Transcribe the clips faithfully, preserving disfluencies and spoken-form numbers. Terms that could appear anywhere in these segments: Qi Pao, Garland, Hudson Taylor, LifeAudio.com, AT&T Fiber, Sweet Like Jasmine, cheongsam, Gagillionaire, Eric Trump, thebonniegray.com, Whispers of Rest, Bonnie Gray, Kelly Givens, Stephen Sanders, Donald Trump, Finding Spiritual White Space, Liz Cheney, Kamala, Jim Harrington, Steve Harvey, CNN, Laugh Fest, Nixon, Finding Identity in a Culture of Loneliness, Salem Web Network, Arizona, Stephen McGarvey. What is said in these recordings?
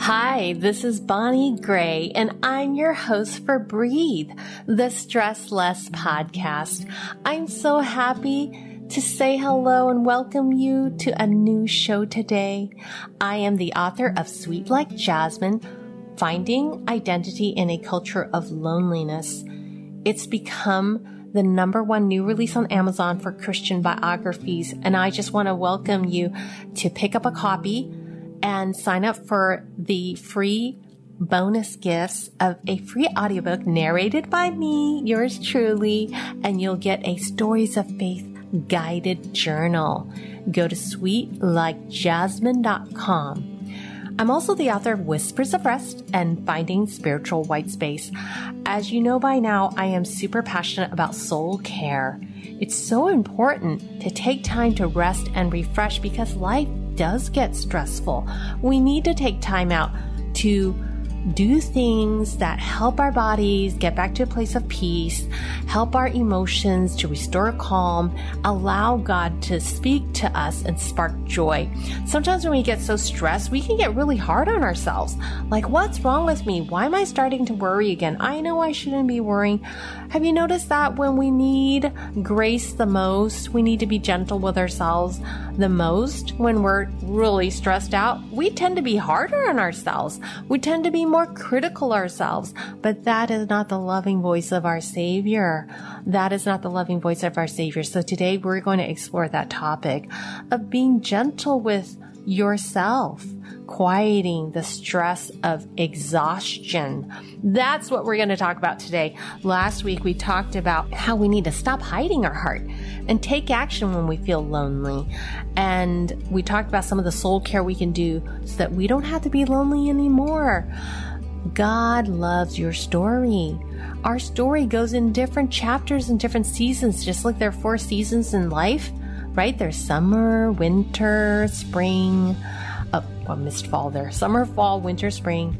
Hi, this is Bonnie Gray, and I'm your host for Breathe, the Stress Less podcast. I'm so happy to say hello and welcome you to a new show today. I am the author of Sweet Like Jasmine, Finding Identity in a Culture of Loneliness. It's become the number one new release on Amazon for Christian biographies, and I just want to welcome you to pick up a copy and sign up for the free bonus gifts of a free audiobook narrated by me, yours truly, and you'll get a Stories of Faith guided journal. Go to sweet like jasmine dot com. I'm also the author of Whispers of Rest and Finding Spiritual White Space. As you know by now, I am super passionate about soul care. It's so important to take time to rest and refresh because life does get stressful. We need to take time out to do things that help our bodies get back to a place of peace, help our emotions to restore calm, allow God to speak to us and spark joy. Sometimes when we get so stressed, we can get really hard on ourselves. Like, what's wrong with me? Why am I starting to worry again? I know I shouldn't be worrying. Have you noticed that when we need grace the most, we need to be gentle with ourselves the most? When we're really stressed out, we tend to be harder on ourselves. We tend to be more more critical ourselves, but that is not the loving voice of our Savior. That is not the loving voice of our Savior. So today we're going to explore that topic of being gentle with yourself, quieting the stress of exhaustion. That's what we're going to talk about today. Last week we talked about how we need to stop hiding our heart and take action when we feel lonely. And we talked about some of the soul care we can do so that we don't have to be lonely anymore. God loves your story. Our story goes in different chapters and different seasons, just like there are four seasons in life, right? There's summer, winter, spring. Oh, I missed fall there. Summer, fall, winter, spring.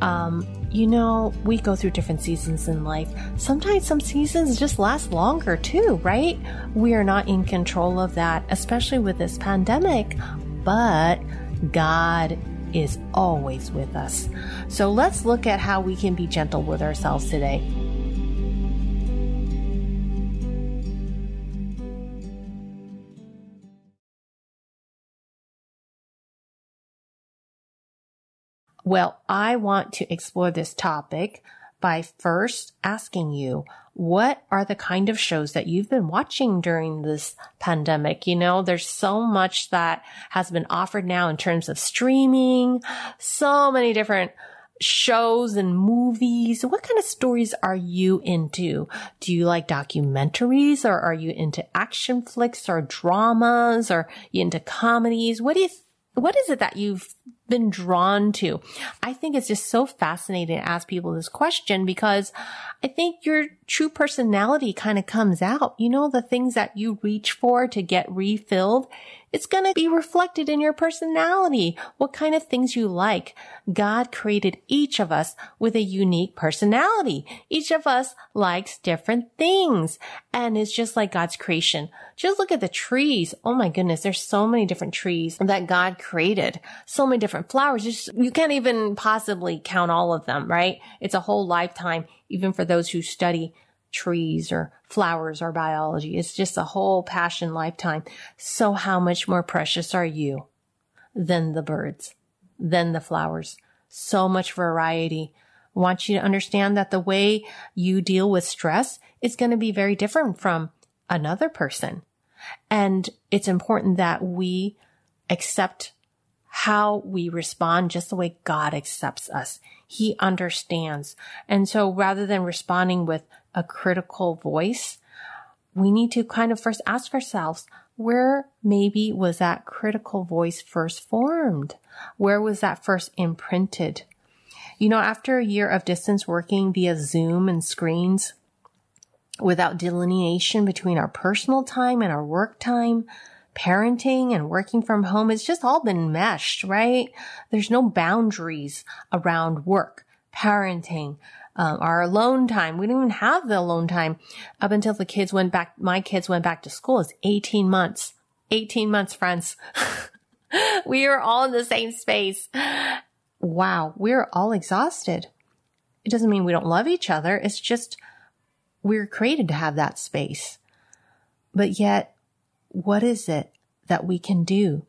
Um, you know, we go through different seasons in life. Sometimes some seasons just last longer too, right? We are not in control of that, especially with this pandemic, but God is always with us. So let's look at how we can be gentle with ourselves today. Well, I want to explore this topic by first asking you, what are the kind of shows that you've been watching during this pandemic? You know, there's so much that has been offered now in terms of streaming, so many different shows and movies. What kind of stories are you into? Do you like documentaries, or are you into action flicks or dramas, or you into comedies? What do you think? What is it that you've been drawn to? I think it's just so fascinating to ask people this question because I think your true personality kind of comes out. You know, the things that you reach for to get refilled, it's going to be reflected in your personality. What kind of things you like. God created each of us with a unique personality. Each of us likes different things. And it's just like God's creation. Just look at the trees. Oh my goodness. There's so many different trees that God created. So many different flowers. Just, you can't even possibly count all of them, right? It's a whole lifetime, even for those who study trees or flowers or biology. It's just a whole passion lifetime. So how much more precious are you than the birds, than the flowers? So much variety. I want you to understand that the way you deal with stress is going to be very different from another person. And it's important that we accept how we respond just the way God accepts us. He understands. And so rather than responding with a critical voice, we need to kind of first ask ourselves, where maybe was that critical voice first formed? Where was that first imprinted? You know, after a year of distance working via Zoom and screens without delineation between our personal time and our work time, parenting and working from home, it's just all been meshed, right? There's no boundaries around work, parenting, Um, our alone time. We didn't even have the alone time up until the kids went back. My kids went back to school. It's eighteen months. eighteen months, friends. We are all in the same space. wow, we're all exhausted. It doesn't mean we don't love each other. It's just we're created to have that space. But yet, what is it that we can do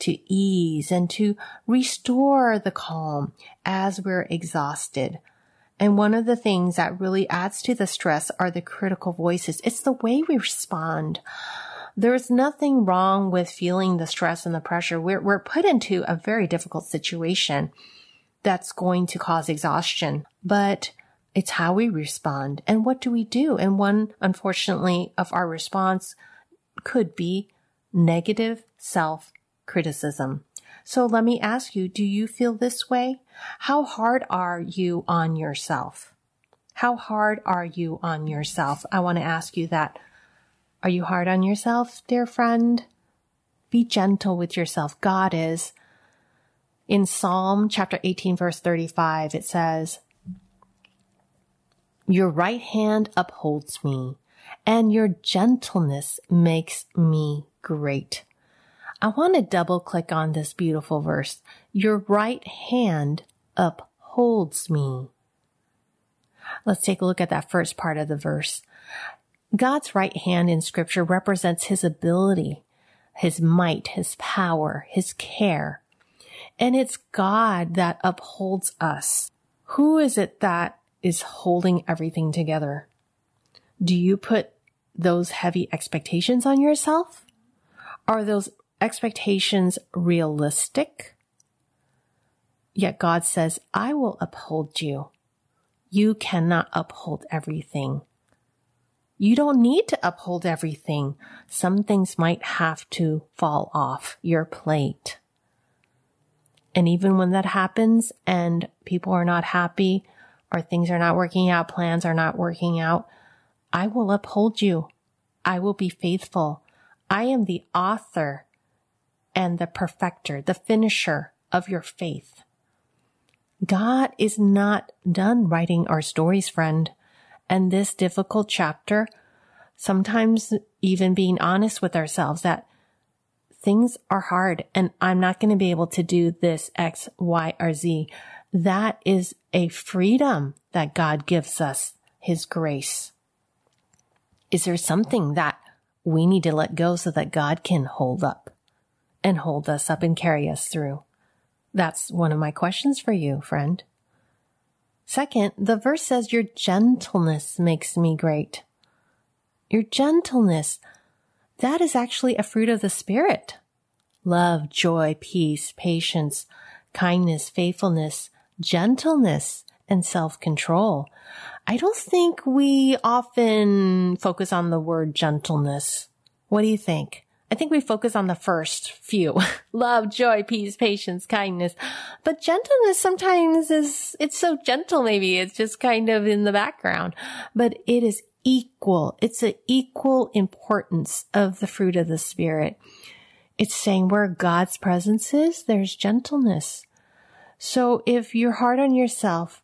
to ease and to restore the calm as we're exhausted? And one of the things that really adds to the stress are the critical voices. It's the way we respond. There's nothing wrong with feeling the stress and the pressure. We're, we're put into a very difficult situation that's going to cause exhaustion, but it's how we respond and what do we do? And one, unfortunately, of our response could be negative self-criticism. So let me ask you, do you feel this way? How hard are you on yourself? How hard are you on yourself? I want to ask you that. Are you hard on yourself, dear friend? Be gentle with yourself. God is. In Psalm chapter eighteen, verse thirty-five, it says, "Your right hand upholds me, and your gentleness makes me great." I want to double click on this beautiful verse. Your right hand upholds me. Let's take a look at that first part of the verse. God's right hand in Scripture represents His ability, His might, His power, His care. And it's God that upholds us. Who is it that is holding everything together? Do you put those heavy expectations on yourself? Are those expectations realistic? Yet God says, I will uphold you. You cannot uphold everything. You don't need to uphold everything. Some things might have to fall off your plate. And even when that happens and people are not happy or things are not working out, plans are not working out, I will uphold you. I will be faithful. I am the author and the perfecter, the finisher of your faith. God is not done writing our stories, friend. And this difficult chapter, sometimes even being honest with ourselves that things are hard and I'm not going to be able to do this X, Y, or Z. That is a freedom that God gives us, His grace. Is there something that we need to let go so that God can hold up and hold us up and carry us through? That's one of my questions for you, friend. Second, the verse says, your gentleness makes me great. Your gentleness, that is actually a fruit of the Spirit. Love, joy, peace, patience, kindness, faithfulness, gentleness, and self-control. I don't think we often focus on the word gentleness. What do you think? I think we focus on the first few. Love, joy, peace, patience, kindness. But gentleness sometimes is, it's so gentle maybe. It's just kind of in the background. But it is equal. It's an equal importance of the fruit of the Spirit. It's saying where God's presence is, there's gentleness. So if you're hard on yourself,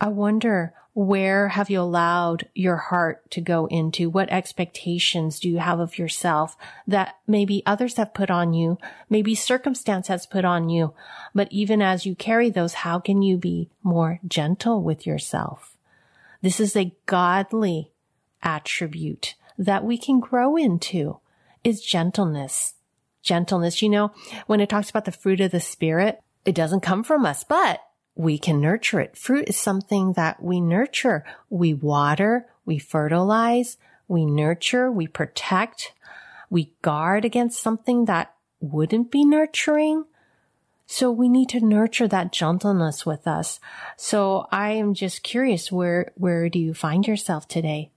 I wonder, where have you allowed your heart to go into? What expectations do you have of yourself that maybe others have put on you, maybe circumstance has put on you? But even as you carry those, how can you be more gentle with yourself? This is a godly attribute that we can grow into, is gentleness. Gentleness, you know, when it talks about the fruit of the Spirit, it doesn't come from us, but we can nurture it. Fruit is something that we nurture. We water, we fertilize, we nurture, we protect, we guard against something that wouldn't be nurturing. So we need to nurture that gentleness with us. So I am just curious, where, where do you find yourself today?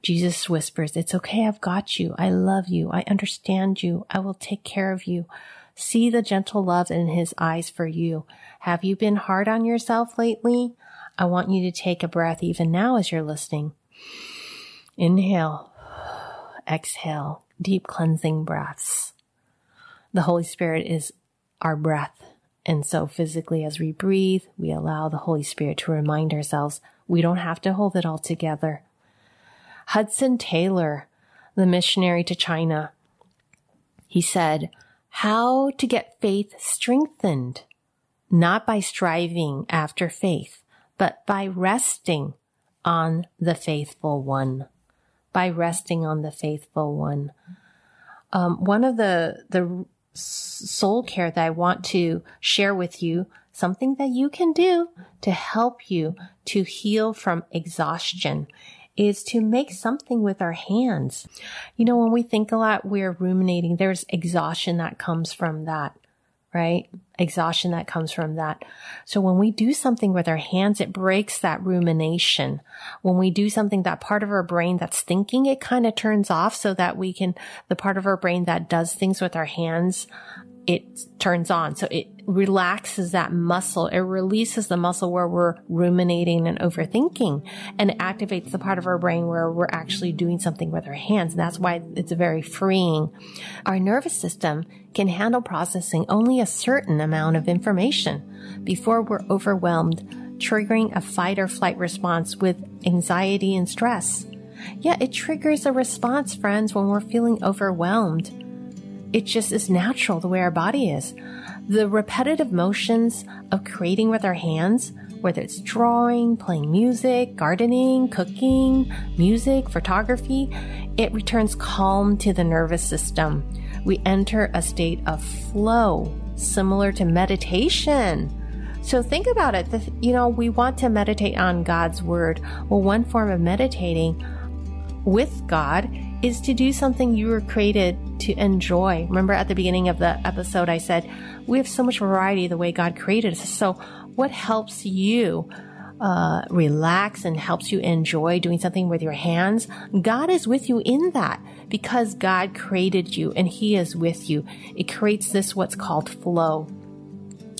Jesus whispers, it's okay, I've got you. I love you. I understand you. I will take care of you. See the gentle love in His eyes for you. Have you been hard on yourself lately? I want you to take a breath even now as you're listening. Inhale, exhale, deep cleansing breaths. The Holy Spirit is our breath. And so physically as we breathe, we allow the Holy Spirit to remind ourselves we don't have to hold it all together. Hudson Taylor, the missionary to China, he said, how to get faith strengthened not by striving after faith, but by resting on the faithful one, by resting on the faithful one. Um, one of the, the soul care that I want to share with you, something that you can do to help you to heal from exhaustion, is to make something with our hands. You know, when we think a lot, we're ruminating. There's exhaustion that comes from that, right? Exhaustion that comes from that. So when we do something with our hands, it breaks that rumination. When we do something, that part of our brain that's thinking, it kind of turns off so that we can, the part of our brain that does things with our hands, it turns on. So it relaxes that muscle. It releases the muscle where we're ruminating and overthinking, and it activates the part of our brain where we're actually doing something with our hands. And that's why it's very freeing. Our nervous system can handle processing only a certain amount of information before we're overwhelmed, triggering a fight or flight response with anxiety and stress. Yeah, it triggers a response, friends, when we're feeling overwhelmed. It just is natural the way our body is. The repetitive motions of creating with our hands, whether it's drawing, playing music, gardening, cooking, music, photography, it returns calm to the nervous system. We enter a state of flow, similar to meditation. So think about it. You know, we want to meditate on God's word. Well, one form of meditating with God is to do something you were created to enjoy. Remember at the beginning of the episode, I said, we have so much variety the way God created us. So what helps you uh, relax and helps you enjoy doing something with your hands? God is with you in that, because God created you and he is with you. It creates this what's called flow,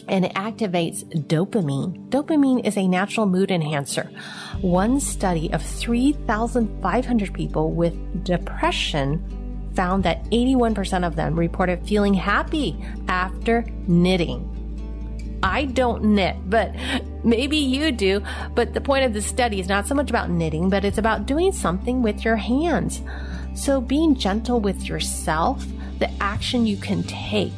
and it activates dopamine. Dopamine is a natural mood enhancer. One study of three thousand five hundred people with depression found that eighty-one percent of them reported feeling happy after knitting. I don't knit, but maybe you do. But the point of this study is not so much about knitting, but it's about doing something with your hands. So being gentle with yourself, the action you can take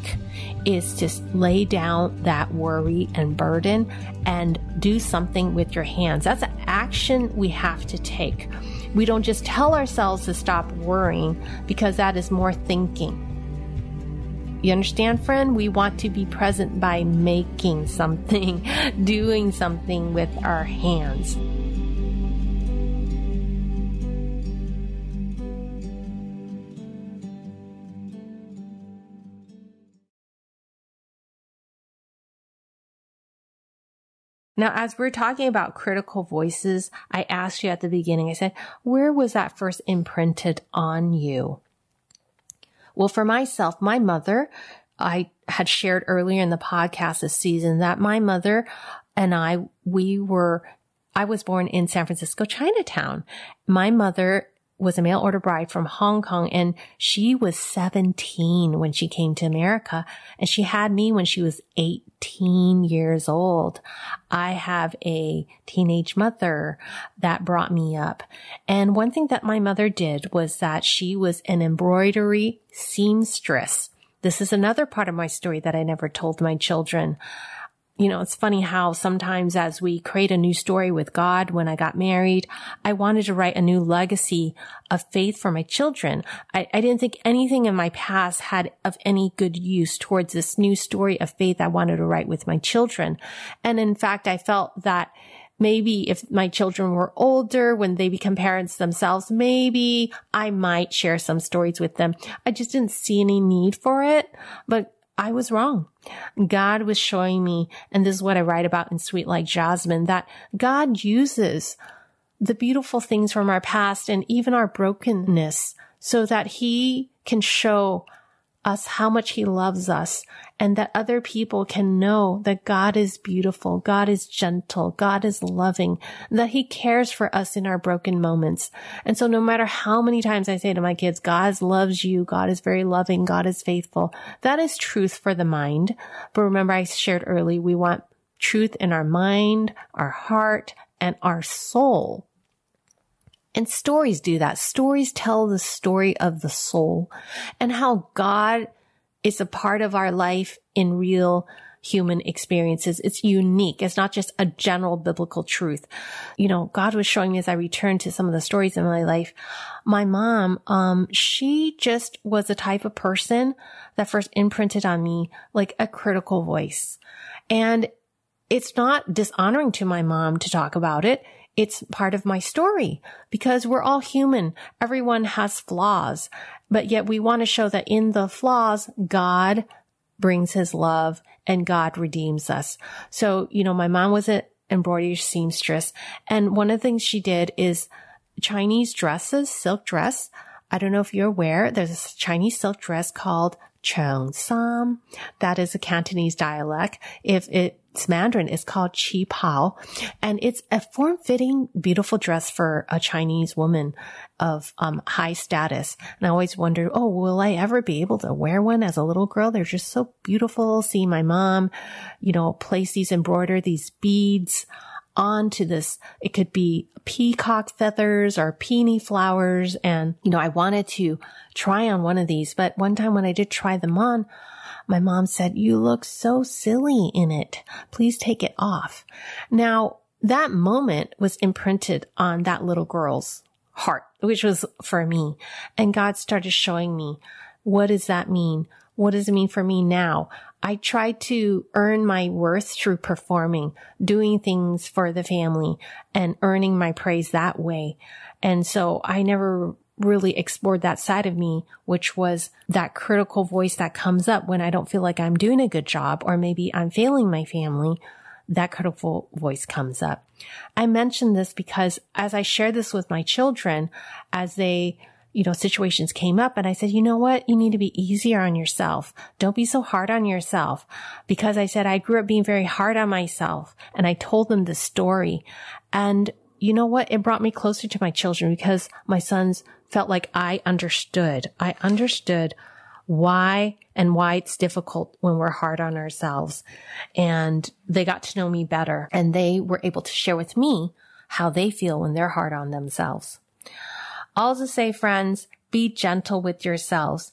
is to lay down that worry and burden and do something with your hands. That's an action we have to take. We don't just tell ourselves to stop worrying, because that is more thinking. You understand, friend? We want to be present by making something, doing something with our hands. Now, as we're talking about critical voices, I asked you at the beginning, I said, where was that first imprinted on you? Well, for myself, my mother, I had shared earlier in the podcast this season that my mother and I, we were, I was born in San Francisco, Chinatown. My mother was a mail order bride from Hong Kong, and she was seventeen when she came to America, and she had me when she was eighteen years old. I have a teenage mother that brought me up. And one thing that my mother did was that she was an embroidery seamstress. This is another part of my story that I never told my children. You know, it's funny how sometimes as we create a new story with God, when I got married, I wanted to write a new legacy of faith for my children. I, I didn't think anything in my past had of any good use towards this new story of faith I wanted to write with my children. And in fact, I felt that maybe if my children were older, when they become parents themselves, maybe I might share some stories with them. I just didn't see any need for it, but I was wrong. God was showing me, and this is what I write about in Sweet Like Jasmine, that God uses the beautiful things from our past and even our brokenness so that he can show us how much he loves us, and that other people can know that God is beautiful, God is gentle, God is loving, that he cares for us in our broken moments. And so no matter how many times I say to my kids, God loves you, God is very loving, God is faithful, that is truth for the mind. But remember, I shared early, we want truth in our mind, our heart, and our soul. And stories do that. Stories tell the story of the soul and how God is a part of our life in real human experiences. It's unique. It's not just a general biblical truth. You know, God was showing me as I returned to some of the stories in my life, my mom, um, she just was a type of person that first imprinted on me like a critical voice. And it's not dishonoring to my mom to talk about it. It's part of my story because we're all human. Everyone has flaws, but yet we want to show that in the flaws, God brings his love and God redeems us. So, you know, my mom was an embroidery seamstress. And one of the things she did is Chinese dresses, silk dress. I don't know if you're aware, there's a Chinese silk dress called cheongsam. That is a Cantonese dialect. If it, It's Mandarin. It's called Qi Pao, and it's a form-fitting, beautiful dress for a Chinese woman of um, high status. And I always wondered, oh, will I ever be able to wear one as a little girl? They're just so beautiful. See my mom, you know, place these embroider, these beads onto this. It could be peacock feathers or peony flowers. And, you know, I wanted to try on one of these, but one time when I did try them on, my mom said, "You look so silly in it. Please take it off." Now, that moment was imprinted on that little girl's heart, which was for me. And God started showing me, what does that mean? What does it mean for me now? I tried to earn my worth through performing, doing things for the family and earning my praise that way. And so I never really explored that side of me, which was that critical voice that comes up when I don't feel like I'm doing a good job, or maybe I'm failing my family. That critical voice comes up. I mention this because as I share this with my children, as they, you know, situations came up and I said, you know what? You need to be easier on yourself. Don't be so hard on yourself. Because I said, I grew up being very hard on myself. And I told them the story. And you know what? It brought me closer to my children because my sons felt like I understood. I understood why and why it's difficult when we're hard on ourselves. And they got to know me better, and they were able to share with me how they feel when they're hard on themselves. All to say, friends, be gentle with yourselves.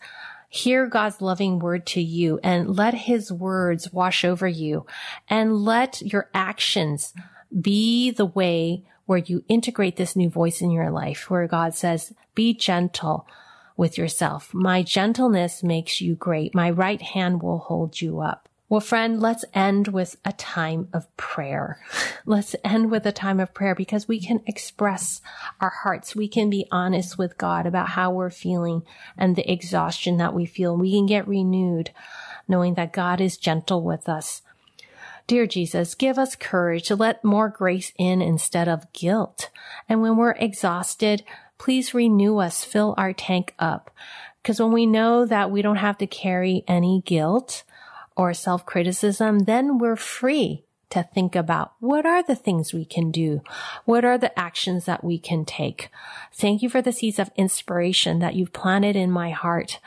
Hear God's loving word to you and let his words wash over you, and let your actions be the way where you integrate this new voice in your life, where God says, be gentle with yourself. My gentleness makes you great. My right hand will hold you up. Well, friend, let's end with a time of prayer. Let's end with a time of prayer because we can express our hearts. We can be honest with God about how we're feeling and the exhaustion that we feel. We can get renewed knowing that God is gentle with us. Dear Jesus, give us courage to let more grace in instead of guilt. And when we're exhausted, please renew us, fill our tank up. Because when we know that we don't have to carry any guilt or self-criticism, then we're free to think about what are the things we can do? What are the actions that we can take? Thank you for the seeds of inspiration that you've planted in my heart,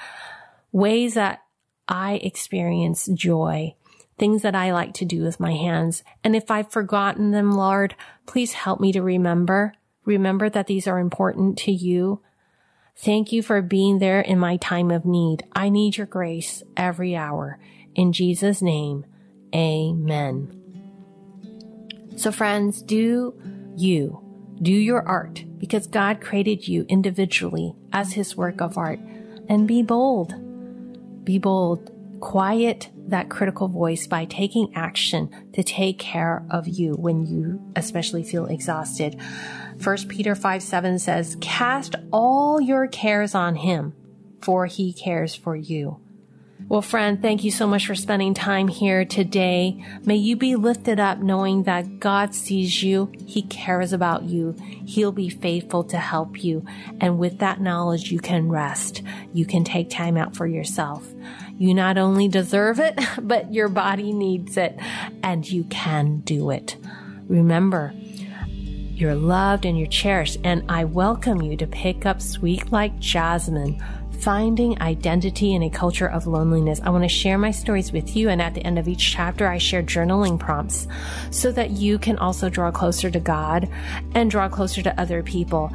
ways that I experience joy, things that I like to do with my hands. And if I've forgotten them, Lord, please help me to remember. Remember that these are important to you. Thank you for being there in my time of need. I need your grace every hour. In Jesus' name, amen. So friends, do you, do your art, because God created you individually as his work of art. And be bold. Be bold. Quiet that critical voice by taking action to take care of you when you especially feel exhausted. First Peter five seven says, cast all your cares on him, for he cares for you. Well, friend, thank you so much for spending time here today. May you be lifted up knowing that God sees you. He cares about you. He'll be faithful to help you. And with that knowledge, you can rest. You can take time out for yourself. You not only deserve it, but your body needs it, and you can do it. Remember, you're loved and you're cherished, and I welcome you to pick up Sweet Like Jasmine, Finding Identity in a Culture of Loneliness. I want to share my stories with you, and at the end of each chapter, I share journaling prompts so that you can also draw closer to God and draw closer to other people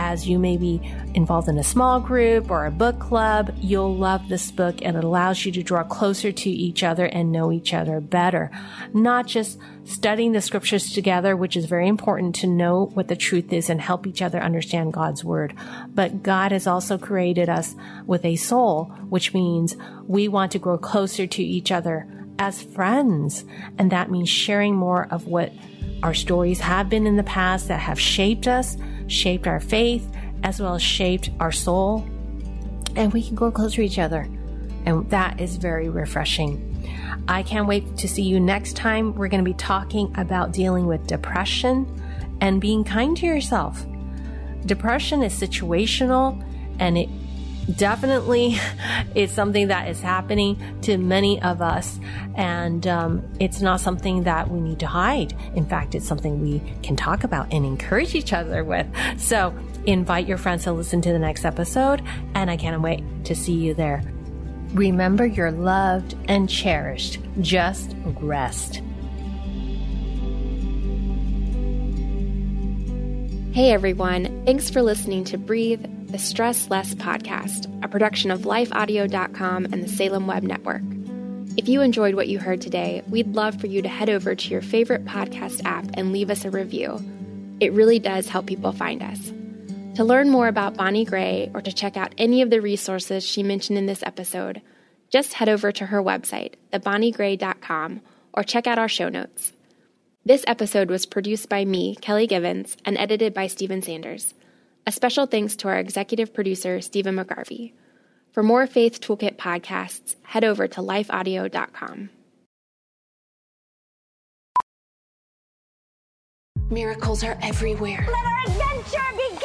as you may be involved in a small group or a book club, you'll love this book, and it allows you to draw closer to each other and know each other better. Not just studying the scriptures together, which is very important to know what the truth is and help each other understand God's word. But God has also created us with a soul, which means we want to grow closer to each other as friends. And that means sharing more of what our stories have been in the past that have shaped us, shaped our faith, as well as shaped our soul. And we can grow closer to each other. And that is very refreshing. I can't wait to see you next time. We're going to be talking about dealing with depression and being kind to yourself. Depression is situational, and it definitely is something that is happening to many of us. And um, it's not something that we need to hide. In fact, it's something we can talk about and encourage each other with. So invite your friends to listen to the next episode, and I can't wait to see you there. Remember, you're loved and cherished. Just rest. Hey everyone, thanks for listening to Breathe, the Stress Less podcast, a production of life audio dot com and the Salem Web Network. If you enjoyed what you heard today, we'd love for you to head over to your favorite podcast app and leave us a review. It really does help people find us. To learn more about Bonnie Gray or to check out any of the resources she mentioned in this episode, just head over to her website, the bonnie gray dot com, or check out our show notes. This episode was produced by me, Kelly Givens, and edited by Stephen Sanders. A special thanks to our executive producer, Stephen McGarvey. For more Faith Toolkit podcasts, head over to life audio dot com. Miracles are everywhere. Let our adventure begin!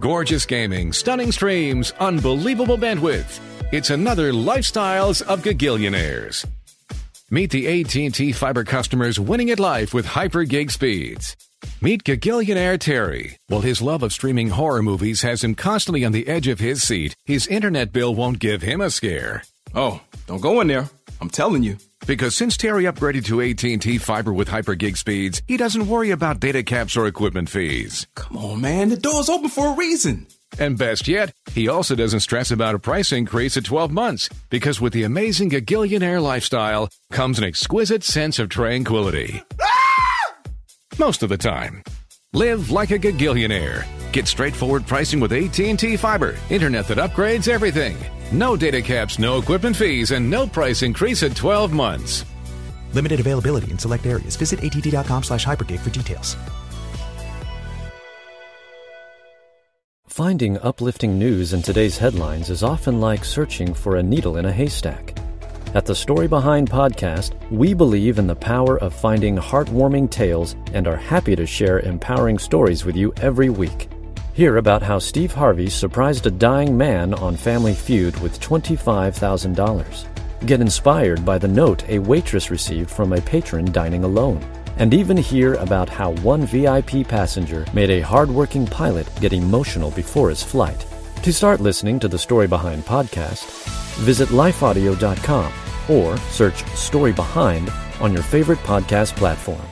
Gorgeous gaming, stunning streams, unbelievable bandwidth. It's another Lifestyles of Gagillionaires. Meet the A T and T Fiber customers winning at life with hyper gig speeds. Meet Gagillionaire Terry. While his love of streaming horror movies has him constantly on the edge of his seat, his internet bill won't give him a scare. Oh, don't go in there. I'm telling you. Because since Terry upgraded to A T and T Fiber with hyper gig speeds, he doesn't worry about data caps or equipment fees. Come on, man. The door's open for a reason. And best yet, he also doesn't stress about a price increase at twelve months, because with the amazing Gagillionaire lifestyle comes an exquisite sense of tranquility. Ah! Most of the time. Live like a Gagillionaire. Get straightforward pricing with A T and T Fiber. Internet that upgrades everything. No data caps, no equipment fees, and no price increase at twelve months. Limited availability in select areas. Visit A T T dot com slash hypergig for details. Finding uplifting news in today's headlines is often like searching for a needle in a haystack. At the Story Behind podcast, we believe in the power of finding heartwarming tales and are happy to share empowering stories with you every week. Hear about how Steve Harvey surprised a dying man on Family Feud with twenty-five thousand dollars. Get inspired by the note a waitress received from a patron dining alone. And even hear about how one V I P passenger made a hardworking pilot get emotional before his flight. To start listening to the Story Behind podcast, visit life audio dot com or search Story Behind on your favorite podcast platform.